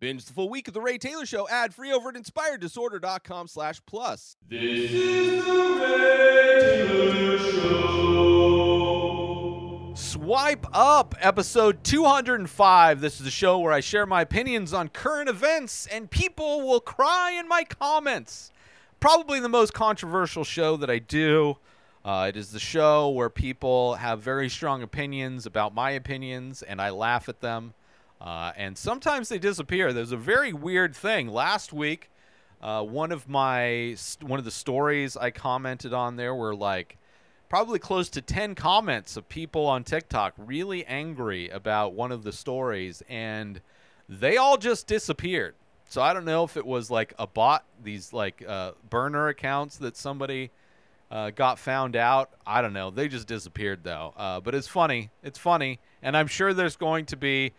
Binge the full week of The Ray Taylor Show ad-free over at InspiredDisorder.com/plus. This is The Ray Taylor Show. Swipe Up, episode 205. This is the show where I share my opinions on current events, and people will cry in my comments. Probably the most controversial show that I do. It is the show where people have very strong opinions about my opinions, and I laugh at them. And sometimes they disappear. There's a very weird thing. Last week, one of the stories I commented on, there were like probably close to 10 comments of people on TikTok really angry about one of the stories, and they all just disappeared. So I don't know if it was like a bot, these like burner accounts that somebody got found out. I don't know. They just disappeared though. But it's funny. It's funny. And I'm sure there's going to be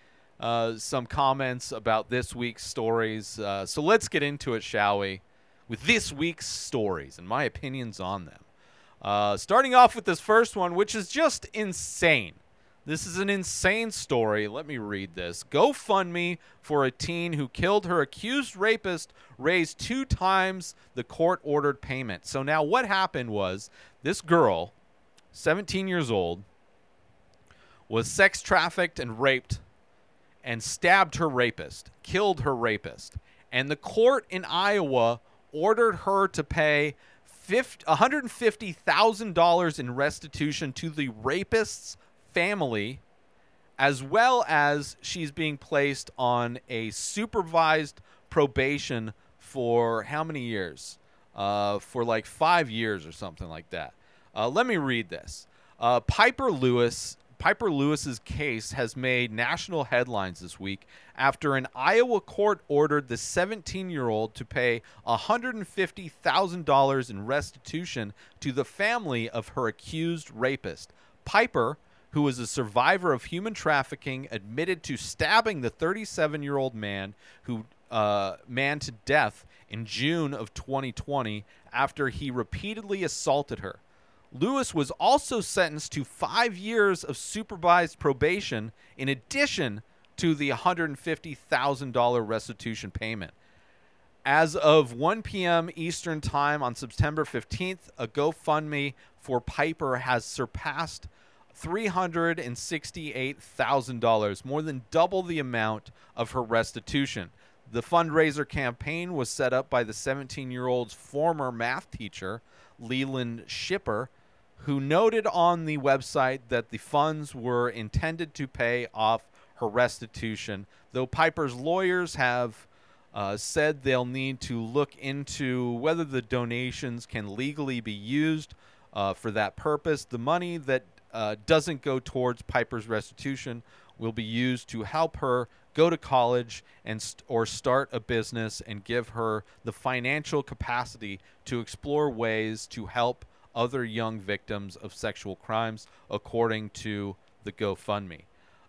some comments about this week's stories. So let's get into it, shall we, with this week's stories and my opinions on them. Starting off with this first one, which is just insane. This is an insane story. Let me read this. GoFundMe for a teen who killed her accused rapist raised 2 times the court-ordered payment. So now what happened was this girl, 17 years old, was sex trafficked and raped, and stabbed her rapist, killed her rapist. And the court in Iowa ordered her to pay $150,000 in restitution to the rapist's family, as well as she's being placed on a supervised probation for how many years? For like 5 years or something like that. Let me read this. Piper Lewis's case has made national headlines this week after an Iowa court ordered the 17-year-old to pay $150,000 in restitution to the family of her accused rapist. Piper, who is a survivor of human trafficking, admitted to stabbing the 37-year-old man to death in June of 2020 after he repeatedly assaulted her. Lewis was also sentenced to 5 years of supervised probation in addition to the $150,000 restitution payment. As of 1 p.m. Eastern Time on September 15th, a GoFundMe for Piper has surpassed $368,000, more than double the amount of her restitution. The fundraiser campaign was set up by the 17-year-old's former math teacher, Leland Shipper, who noted on the website that the funds were intended to pay off her restitution, though Piper's lawyers have said they'll need to look into whether the donations can legally be used for that purpose. The money that doesn't go towards Piper's restitution will be used to help her go to college and or start a business, and give her the financial capacity to explore ways to help other young victims of sexual crimes, according to the GoFundMe.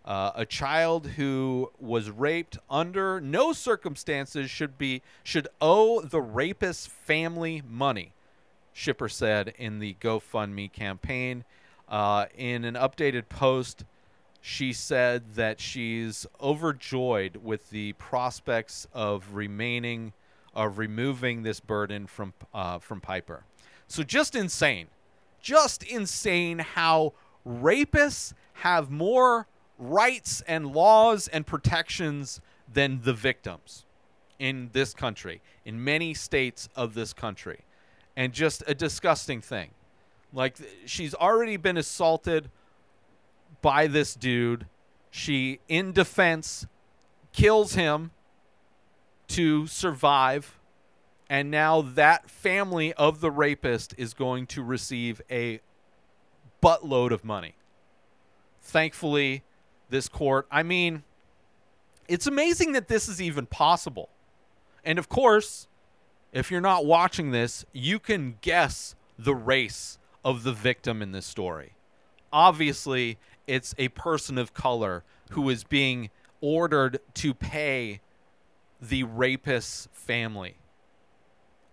A child who was raped under no circumstances should owe the rapist's family money, Shipper said in the GoFundMe campaign. In an updated post, she said that she's overjoyed with the prospects of removing this burden from Piper. So just insane how rapists have more rights and laws and protections than the victims in this country, in many states of this country, and just a disgusting thing. Like, she's already been assaulted by this dude. She, in defense, kills him to survive, and now that family of the rapist is going to receive a buttload of money. Thankfully, this court, I mean, it's amazing that this is even possible. And of course, if you're not watching this, you can guess the race of the victim in this story. Obviously, it's a person of color who is being ordered to pay the rapist's family.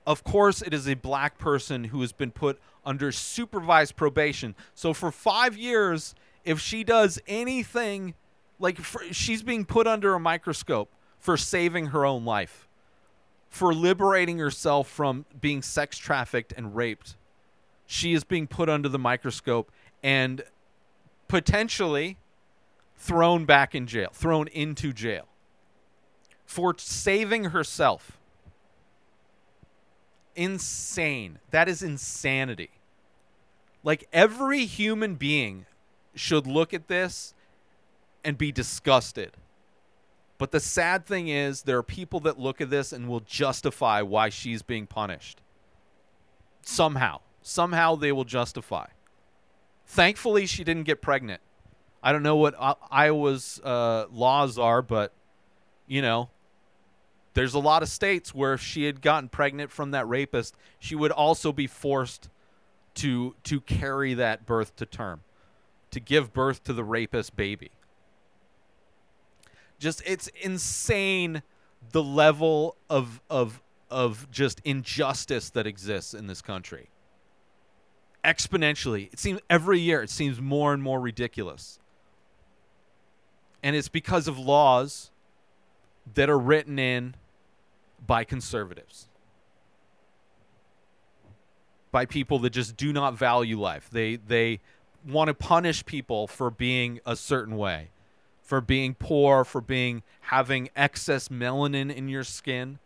Of course, it is a black person who has been put under supervised probation. So for 5 years, if she does anything, like she's being put under a microscope for saving her own life, for liberating herself from being sex trafficked and raped. She is being put under the microscope and potentially thrown back in jail, thrown into jail for saving herself. Insane. That is insanity. Like, every human being should look at this and be disgusted. But the sad thing is, there are people that look at this and will justify why she's being punished. Somehow they will justify. Thankfully, she didn't get pregnant. I don't know what Iowa's laws are, but, you know, there's a lot of states where if she had gotten pregnant from that rapist, she would also be forced to carry that birth to term, to give birth to the rapist baby. Just, it's insane the level of just injustice that exists in this country. Exponentially. It seems every year it seems more and more ridiculous. And it's because of laws that are written in by conservatives, by people that just do not value life. They want to punish people for being a certain way, for being poor, for being having excess melanin in your skin.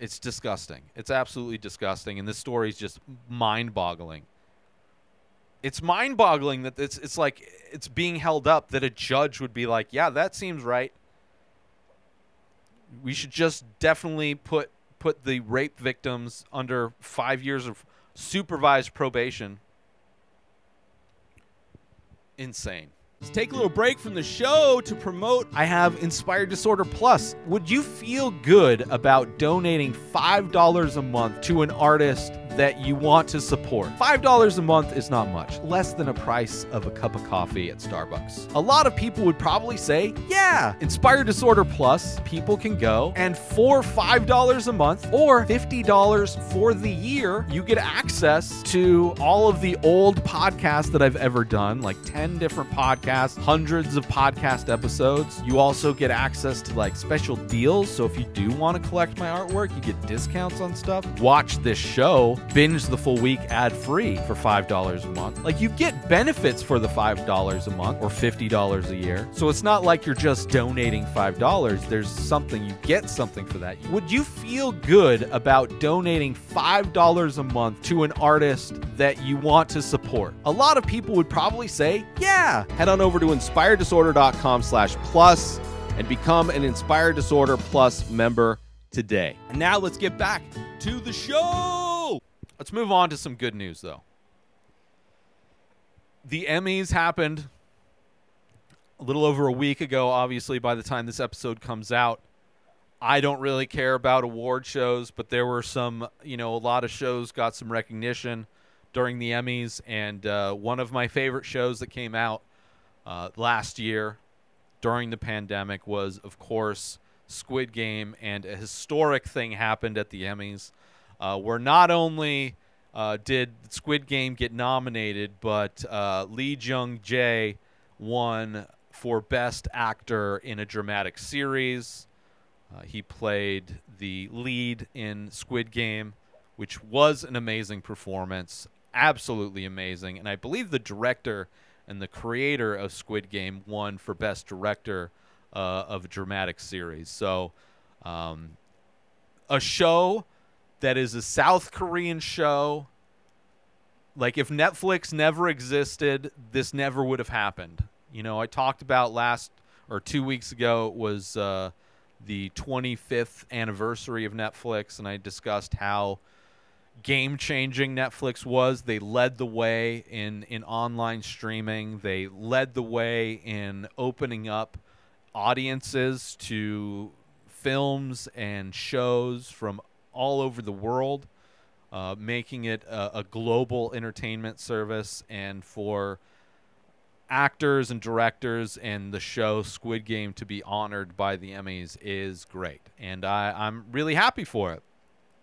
It's disgusting. It's absolutely disgusting, and this story is just mind-boggling. It's mind-boggling that it's like it's being held up that a judge would be like, "Yeah, that seems right. We should just definitely put the rape victims under 5 years of supervised probation." Insane. Let's take a little break from the show to promote. I have Inspired Disorder Plus. Would you feel good about donating $5 a month to an artist that you want to support? $5 a month is not much, less than a price of a cup of coffee at Starbucks. A lot of people would probably say, yeah, Inspired Disorder Plus, people can go, and for $5 a month or $50 for the year, you get access to all of the old podcasts that I've ever done, like 10 different podcasts, hundreds of podcast episodes. You also get access to like special deals, so if you do want to collect my artwork, you get discounts on stuff. Watch this show, binge the full week ad-free for $5 a month. Like, you get benefits for the $5 a month or $50 a year. So it's not like you're just donating $5. There's something, you get something for that. Would you feel good about donating $5 a month to an artist that you want to support? A lot of people would probably say, yeah. Head on over to InspiredDisorder.com/plus and become an Inspired Disorder Plus member today. And now let's get back to the show. Let's move on to some good news, though. The Emmys happened a little over a week ago, obviously, by the time this episode comes out. I don't really care about award shows, but there were some, you know, a lot of shows got some recognition during the Emmys, and one of my favorite shows that came out last year during the pandemic was, of course, Squid Game, and a historic thing happened at the Emmys. Where not only did Squid Game get nominated, but Lee Jung-jae won for Best Actor in a Dramatic Series. He played the lead in Squid Game, which was an amazing performance, absolutely amazing. And I believe the director and the creator of Squid Game won for Best Director of a Dramatic Series. So a show that is a South Korean show. Like, if Netflix never existed, this never would have happened. You know, I talked about 2 weeks ago was the 25th anniversary of Netflix, and I discussed how game-changing Netflix was. They led the way in online streaming. They led the way in opening up audiences to films and shows from all over the world, making it a global entertainment service. And for actors and directors and the show Squid Game to be honored by the Emmys is great. And I'm really happy for it.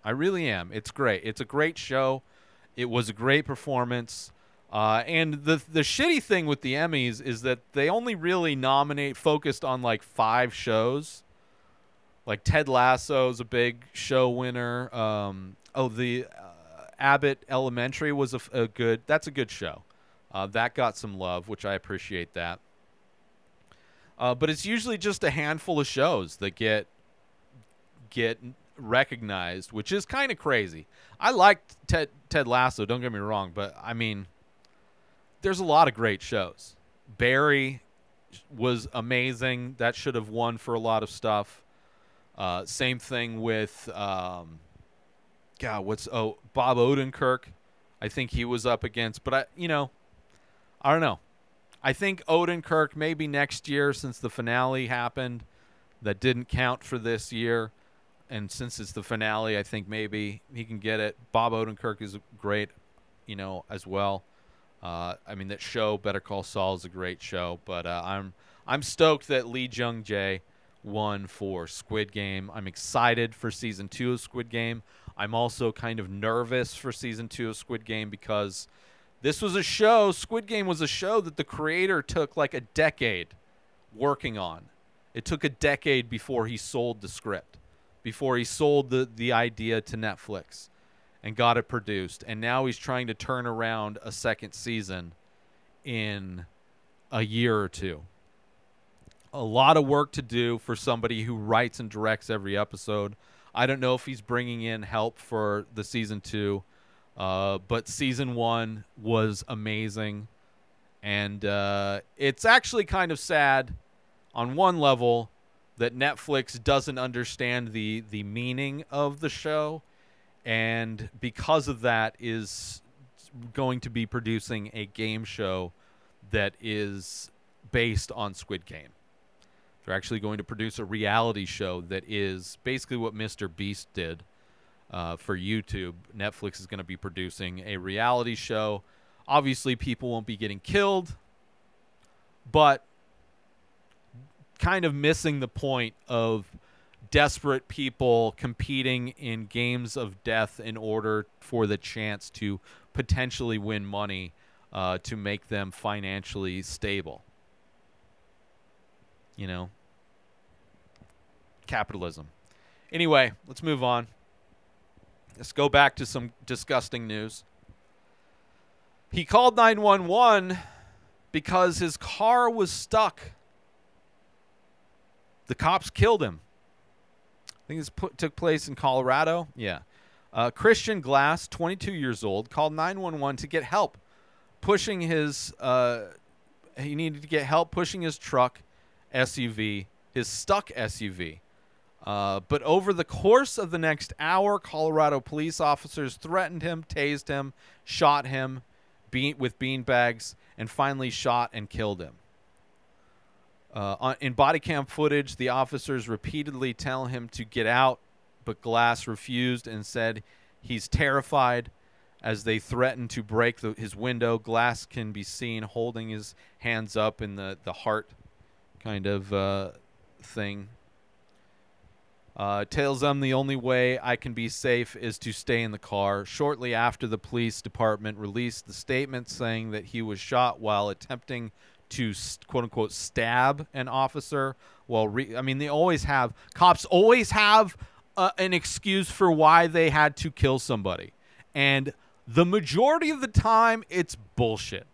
I really am. It's great. It's a great show. It was a great performance. And the shitty thing with the Emmys is that they only really focused on like 5 shows. Like Ted Lasso is a big show winner. Abbott Elementary was a good. That's a good show. That got some love, which I appreciate that. But it's usually just a handful of shows that get recognized, which is kind of crazy. I liked Ted Lasso, don't get me wrong, but I mean, there's a lot of great shows. Barry was amazing. That should have won for a lot of stuff. Same thing with Bob Odenkirk. I think he was up against, but I don't know. I think Odenkirk maybe next year, since the finale happened, that didn't count for this year. And since it's the finale, I think maybe he can get it. Bob Odenkirk is great, as well. That show, Better Call Saul, is a great show. But I'm stoked that Lee Jung-jae won for Squid Game. I'm excited for Season 2 of Squid Game. I'm also kind of nervous for Season 2 of Squid Game because this was a show, Squid Game was a show that the creator took like a decade working on. It took a decade before he sold the script, before he sold the idea to Netflix and got it produced. And now he's trying to turn around a second season in a year or two. A lot of work to do for somebody who writes and directs every episode. I don't know if he's bringing in help for the Season 2, but Season 1 was amazing. And it's actually kind of sad on one level that Netflix doesn't understand the meaning of the show, and because of that is going to be producing a game show that is based on Squid Game. They're actually going to produce a reality show that is basically what Mr. Beast did for YouTube. Netflix is going to be producing a reality show. Obviously, people won't be getting killed, but kind of missing the point of desperate people competing in games of death in order for the chance to potentially win money to make them financially stable. Capitalism. Anyway, let's move on. Let's go back to some disgusting news. He called 911 because his car was stuck. The cops killed him. I think this took place in Colorado. Yeah. Christian Glass, 22 years old, called 911 to get help pushing his he needed to get help pushing his truck SUV, his stuck SUV. But over the course of the next hour, Colorado police officers threatened him, tased him, shot him with beanbags, and finally shot and killed him. In body cam footage, the officers repeatedly tell him to get out, but Glass refused and said he's terrified. As they threaten to break his window, Glass can be seen holding his hands up in the heart kind of thing. Tells them the only way I can be safe is to stay in the car. Shortly after, the police department released the statement saying that he was shot while attempting to quote-unquote stab an officer while cops always have an excuse for why they had to kill somebody, and the majority of the time it's bullshit.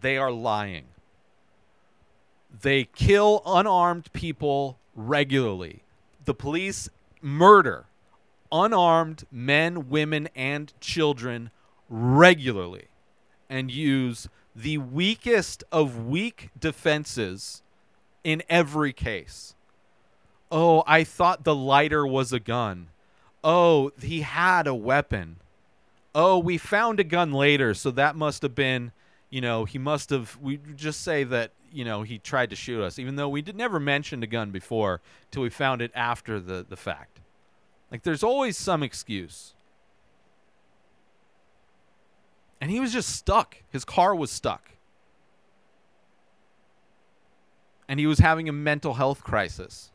They are lying. They kill unarmed people regularly. The police murder unarmed men, women, and children regularly and use the weakest of weak defenses in every case. Oh, I thought the lighter was a gun. Oh, he had a weapon. Oh, we found a gun later, so that must have been, we just say that, he tried to shoot us, even though we never mentioned a gun before till we found it after the fact. Like, there's always some excuse. And he was just stuck. His car was stuck. And he was having a mental health crisis,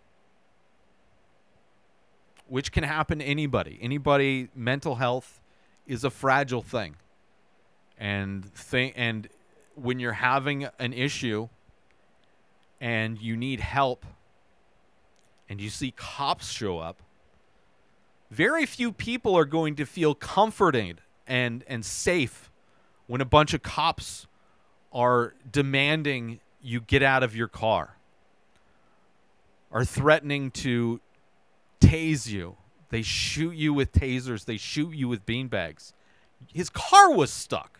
which can happen to anybody. Mental health is a fragile thing. And when you're having an issue and you need help and you see cops show up, very few people are going to feel comforted and safe when a bunch of cops are demanding you get out of your car, are threatening to tase you. They shoot you with tasers. They shoot you with beanbags. His car was stuck.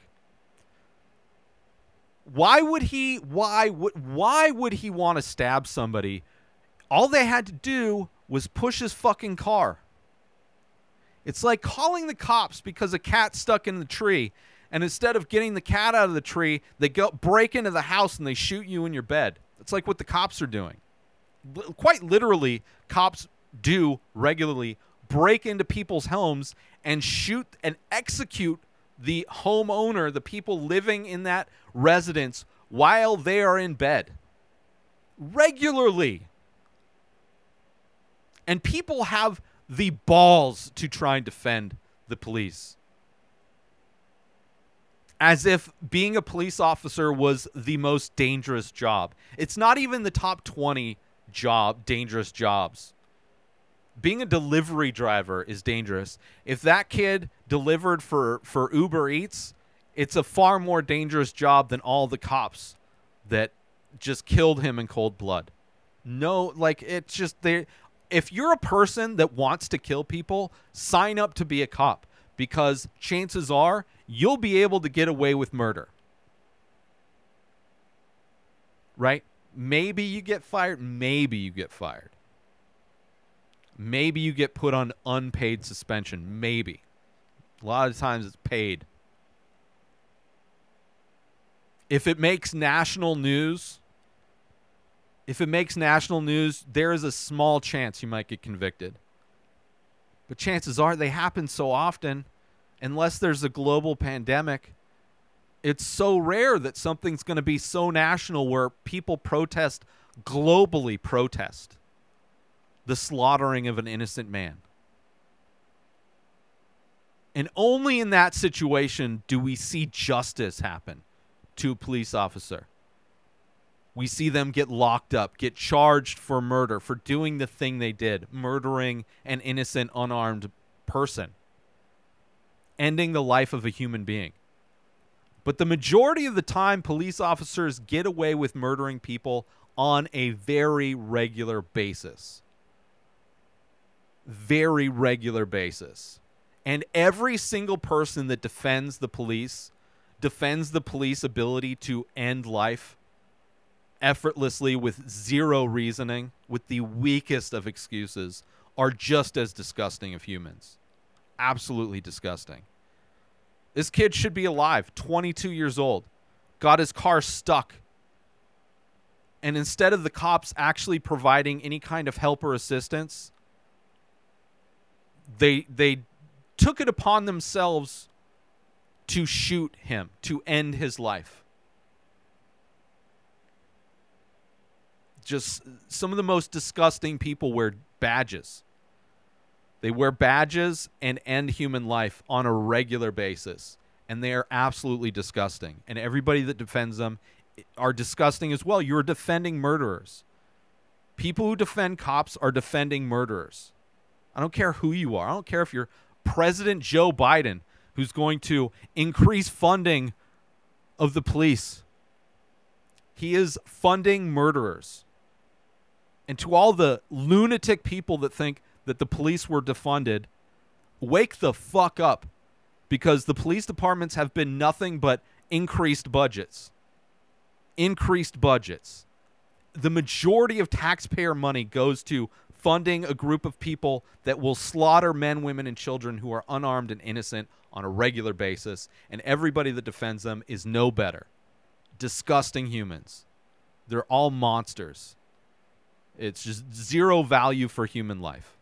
Why would he want to stab somebody? All they had to do was push his fucking car. It's like calling the cops because a cat's stuck in the tree, and instead of getting the cat out of the tree, they go break into the house and they shoot you in your bed. It's like what the cops are doing. Quite literally, cops do regularly break into people's homes and shoot and execute the homeowner, the people living in that residence, while they are in bed. Regularly. And people have the balls to try and defend the police, as if being a police officer was the most dangerous job. It's not even the top 20 dangerous jobs. Being a delivery driver is dangerous. If that kid delivered for Uber Eats, it's a far more dangerous job than all the cops that just killed him in cold blood. No, like, it's just they. If you're a person that wants to kill people, sign up to be a cop, because chances are you'll be able to get away with murder. Right? Maybe you get fired. Maybe you get fired. Maybe you get put on unpaid suspension. Maybe. A lot of times it's paid. If it makes national news, there is a small chance you might get convicted. But chances are they happen so often, unless there's a global pandemic, it's so rare that something's going to be so national where people globally protest the slaughtering of an innocent man. And only in that situation do we see justice happen to a police officer. We see them get locked up, get charged for murder, for doing the thing they did, murdering an innocent, unarmed person, ending the life of a human being. But the majority of the time, police officers get away with murdering people on a very regular basis. Very regular basis. And every single person that defends the police ability to end life effortlessly, with zero reasoning, with the weakest of excuses, are just as disgusting of humans. Absolutely disgusting. This kid should be alive, 22 years old, got his car stuck. And instead of the cops actually providing any kind of help or assistance, they took it upon themselves to shoot him, to end his life. Just some of the most disgusting people wear badges. They wear badges and end human life on a regular basis, and they are absolutely disgusting. And everybody that defends them are disgusting as well. You're defending murderers. People who defend cops are defending murderers. I don't care who you are. I don't care if you're President Joe Biden, who's going to increase funding of the police. He is funding murderers. And to all the lunatic people that think that the police were defunded, wake the fuck up, because the police departments have been nothing but increased budgets. Increased budgets. The majority of taxpayer money goes to funding a group of people that will slaughter men, women, and children who are unarmed and innocent on a regular basis, and everybody that defends them is no better. Disgusting humans. They're all monsters. It's just zero value for human life.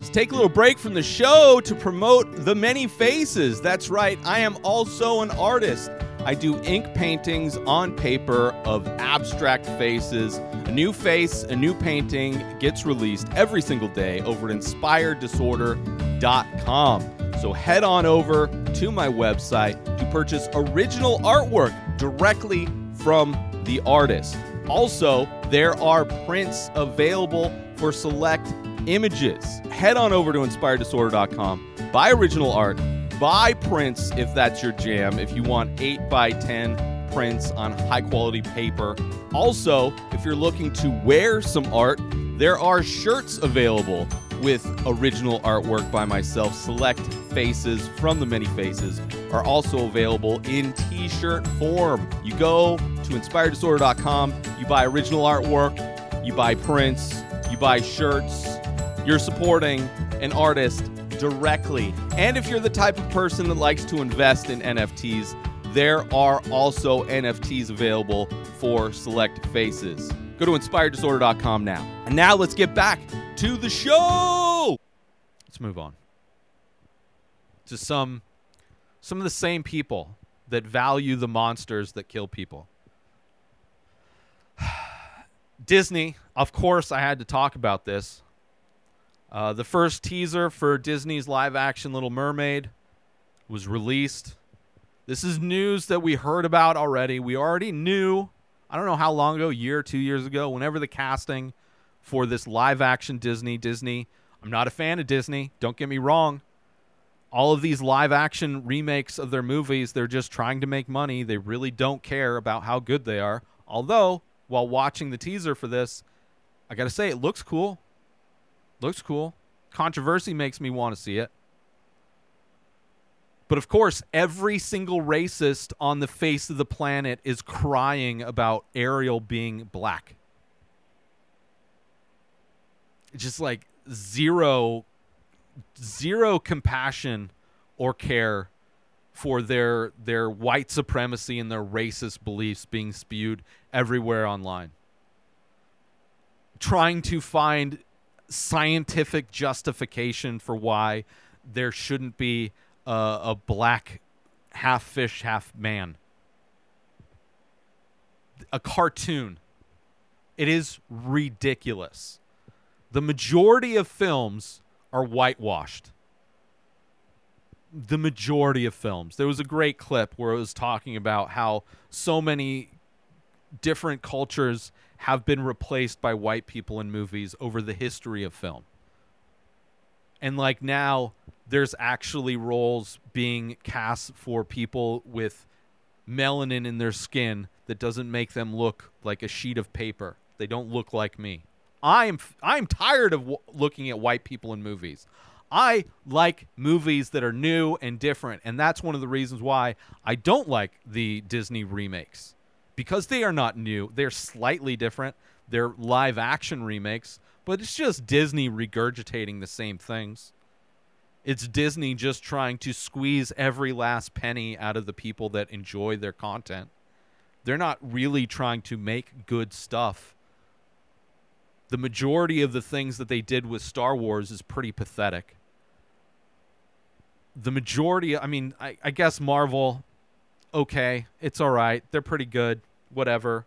Let's take a little break from the show to promote The Many Faces. That's right, I am also an artist. I do ink paintings on paper of abstract faces. A new face, a new painting gets released every single day over at InspiredDisorder.com. So head on over to my website to purchase original artwork directly from the artist. Also, there are prints available for select images. Head on over to InspiredDisorder.com, buy original art, buy prints if that's your jam, if you want 8x10 prints on high-quality paper. Also, if you're looking to wear some art, there are shirts available with original artwork by myself. Select faces from The Many Faces are also available in t-shirt form. You go to InspiredDisorder.com, you buy original artwork, you buy prints, you buy shirts. You're supporting an artist directly. And if you're the type of person that likes to invest in NFTs, there are also NFTs available for select faces. Go to InspiredDisorder.com now. And now let's get back to the show. Let's move on to some of the same people that value the monsters that kill people. Disney, of course I had to talk about this. The first teaser for Disney's live-action Little Mermaid was released. This is news that we heard about already. We already knew, I don't know how long ago, a year, 2 years ago, whenever the casting for this live-action Disney. I'm not a fan of Disney. Don't get me wrong. All of these live-action remakes of their movies, they're just trying to make money. They really don't care about how good they are. Although, while watching the teaser for this, I got to say, it looks cool. Looks cool. Controversy makes me want to see it. But, of course, every single racist on the face of the planet is crying about Ariel being black. Just like zero compassion or care for their white supremacy and their racist beliefs being spewed everywhere online. Trying to find scientific justification for why there shouldn't be a black half fish, half man. A cartoon. It is ridiculous. The majority of films are whitewashed. The majority of films. There was a great clip where it was talking about how so many different cultures have been replaced by white people in movies over the history of film. And like now, there's actually roles being cast for people with melanin in their skin that doesn't make them look like a sheet of paper. They don't look like me. I'm tired of looking at white people in movies. I like movies that are new and different, and that's one of the reasons why I don't like the Disney remakes, because they are not new. They're slightly different. They're live-action remakes, but it's just Disney regurgitating the same things. It's Disney just trying to squeeze every last penny out of the people that enjoy their content. They're not really trying to make good stuff. The majority of the things that they did with Star Wars is pretty pathetic. The majority, I mean, I guess Marvel, okay, it's all right. They're pretty good, whatever.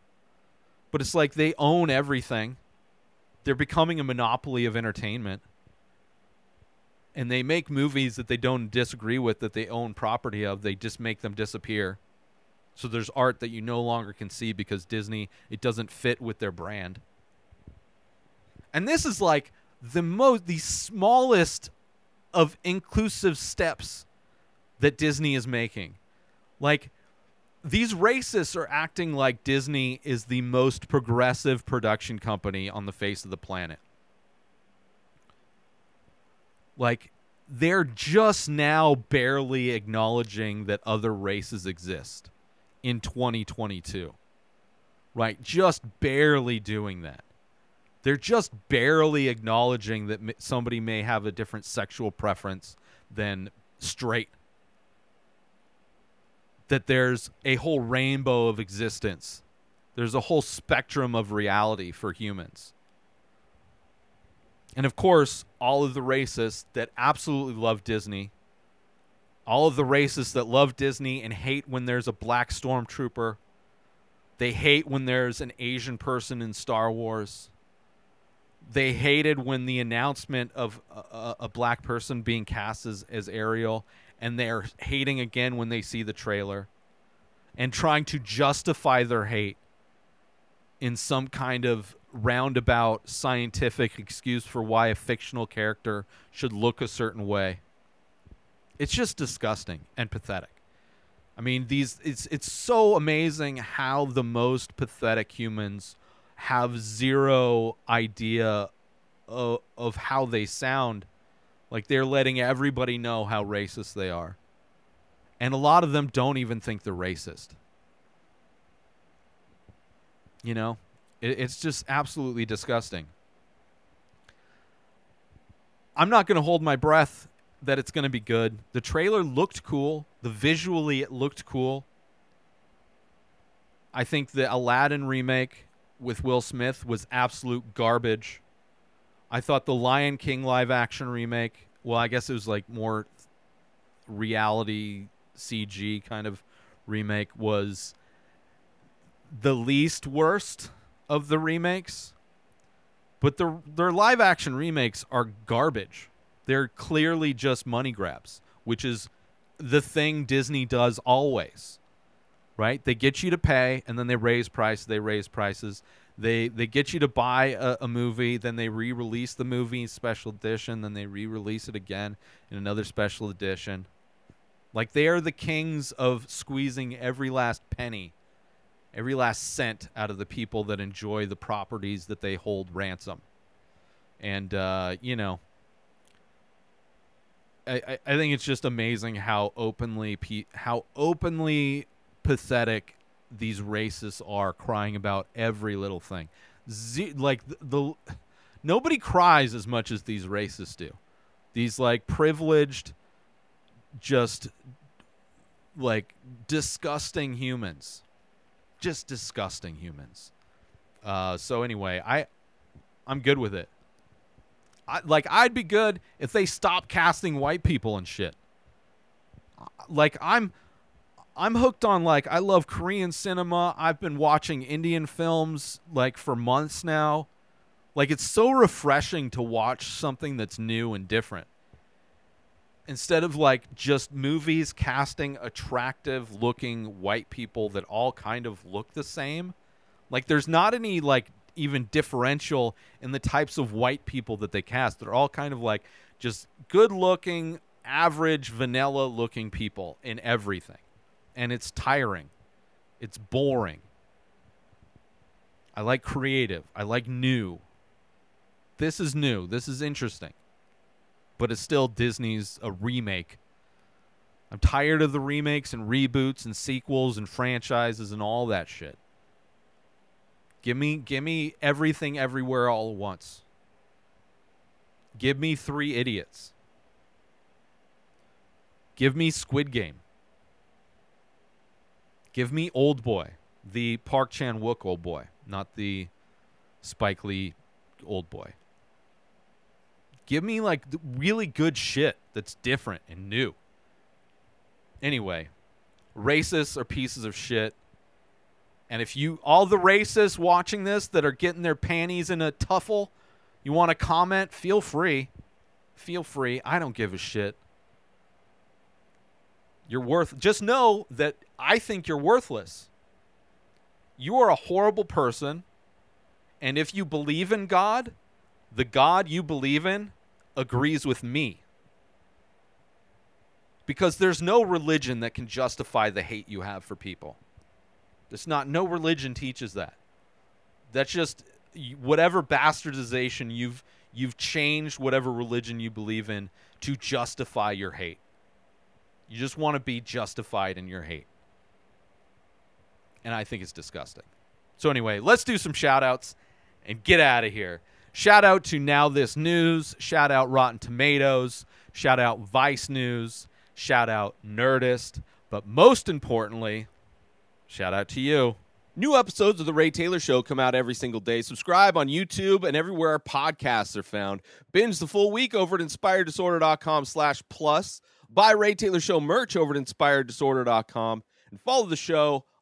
But it's like they own everything. They're becoming a monopoly of entertainment. And they make movies that they don't disagree with, that they own property of. They just make them disappear. So there's art that you no longer can see because Disney, it doesn't fit with their brand. And this is like the smallest of inclusive steps that Disney is making. Like, these racists are acting like Disney is the most progressive production company on the face of the planet. Like, they're just now barely acknowledging that other races exist in 2022. Right? Just barely doing that. They're just barely acknowledging that somebody may have a different sexual preference than straight. That there's a whole rainbow of existence. There's a whole spectrum of reality for humans. And of course, all of the racists that absolutely love Disney, all of the racists that love Disney and hate when there's a black stormtrooper, they hate when there's an Asian person in Star Wars. They hated when the announcement of a black person being cast as Ariel, and they're hating again when they see the trailer and trying to justify their hate in some kind of roundabout scientific excuse for why a fictional character should look a certain way. It's just disgusting and pathetic. I mean, it's so amazing how the most pathetic humans have zero idea of how they sound. Like, they're letting everybody know how racist they are. And a lot of them don't even think they're racist. You know, it's just absolutely disgusting. I'm not going to hold my breath that it's going to be good. The trailer looked cool. Visually, it looked cool. I think the Aladdin remake with Will Smith was absolute garbage. I thought the Lion King live action remake, well, I guess it was like more reality CG kind of remake, was the least worst of the remakes. But their live action remakes are garbage. They're clearly just money grabs, which is the thing Disney does always. Right? They get you to pay, and then they raise prices. They get you to buy a movie, then they re-release the movie special edition, then they re-release it again in another special edition. Like, they are the kings of squeezing every last penny, every last cent out of the people that enjoy the properties that they hold ransom. And, you know, I think it's just amazing how openly pathetic these racists are, crying about every little thing. Nobody cries as much as these racists do. These like privileged, just like disgusting humans, just disgusting humans. So anyway, I'm good with it. I'd be good if they stopped casting white people and shit. Like, I'm hooked on, like, I love Korean cinema. I've been watching Indian films, like, for months now. Like, it's so refreshing to watch something that's new and different. Instead of, like, just movies casting attractive-looking white people that all kind of look the same. Like, there's not any, like, even differential in the types of white people that they cast. They're all kind of, like, just good-looking, average, vanilla-looking people in everything. And it's tiring. It's boring. I like creative. I like new. This is new. This is interesting. But it's still Disney's a remake. I'm tired of the remakes and reboots and sequels and franchises and all that shit. Give me everything everywhere all at once. Give me Three Idiots. Give me Squid Game. Give me Old Boy, the Park Chan-wook Old Boy, not the Spike Lee Old Boy. Give me, like, really good shit that's different and new. Anyway, racists are pieces of shit. And if you, all the racists watching this that are getting their panties in a tuffle, you want to comment, feel free. Feel free. I don't give a shit. You're worth. Just know that I think you're worthless. You are a horrible person, and if you believe in God, the God you believe in agrees with me. Because there's no religion that can justify the hate you have for people. There's not. No religion teaches that. That's just whatever bastardization you've changed, whatever religion you believe in, to justify your hate. You just want to be justified in your hate. And I think it's disgusting. So anyway, let's do some shout-outs and get out of here. Shout-out to Now This News. Shout-out Rotten Tomatoes. Shout-out Vice News. Shout-out Nerdist. But most importantly, shout-out to you. New episodes of The Ray Taylor Show come out every single day. Subscribe on YouTube and everywhere our podcasts are found. Binge the full week over at InspiredDisorder.com/plus. Buy Ray Taylor Show merch over at InspiredDisorder.com. And follow the show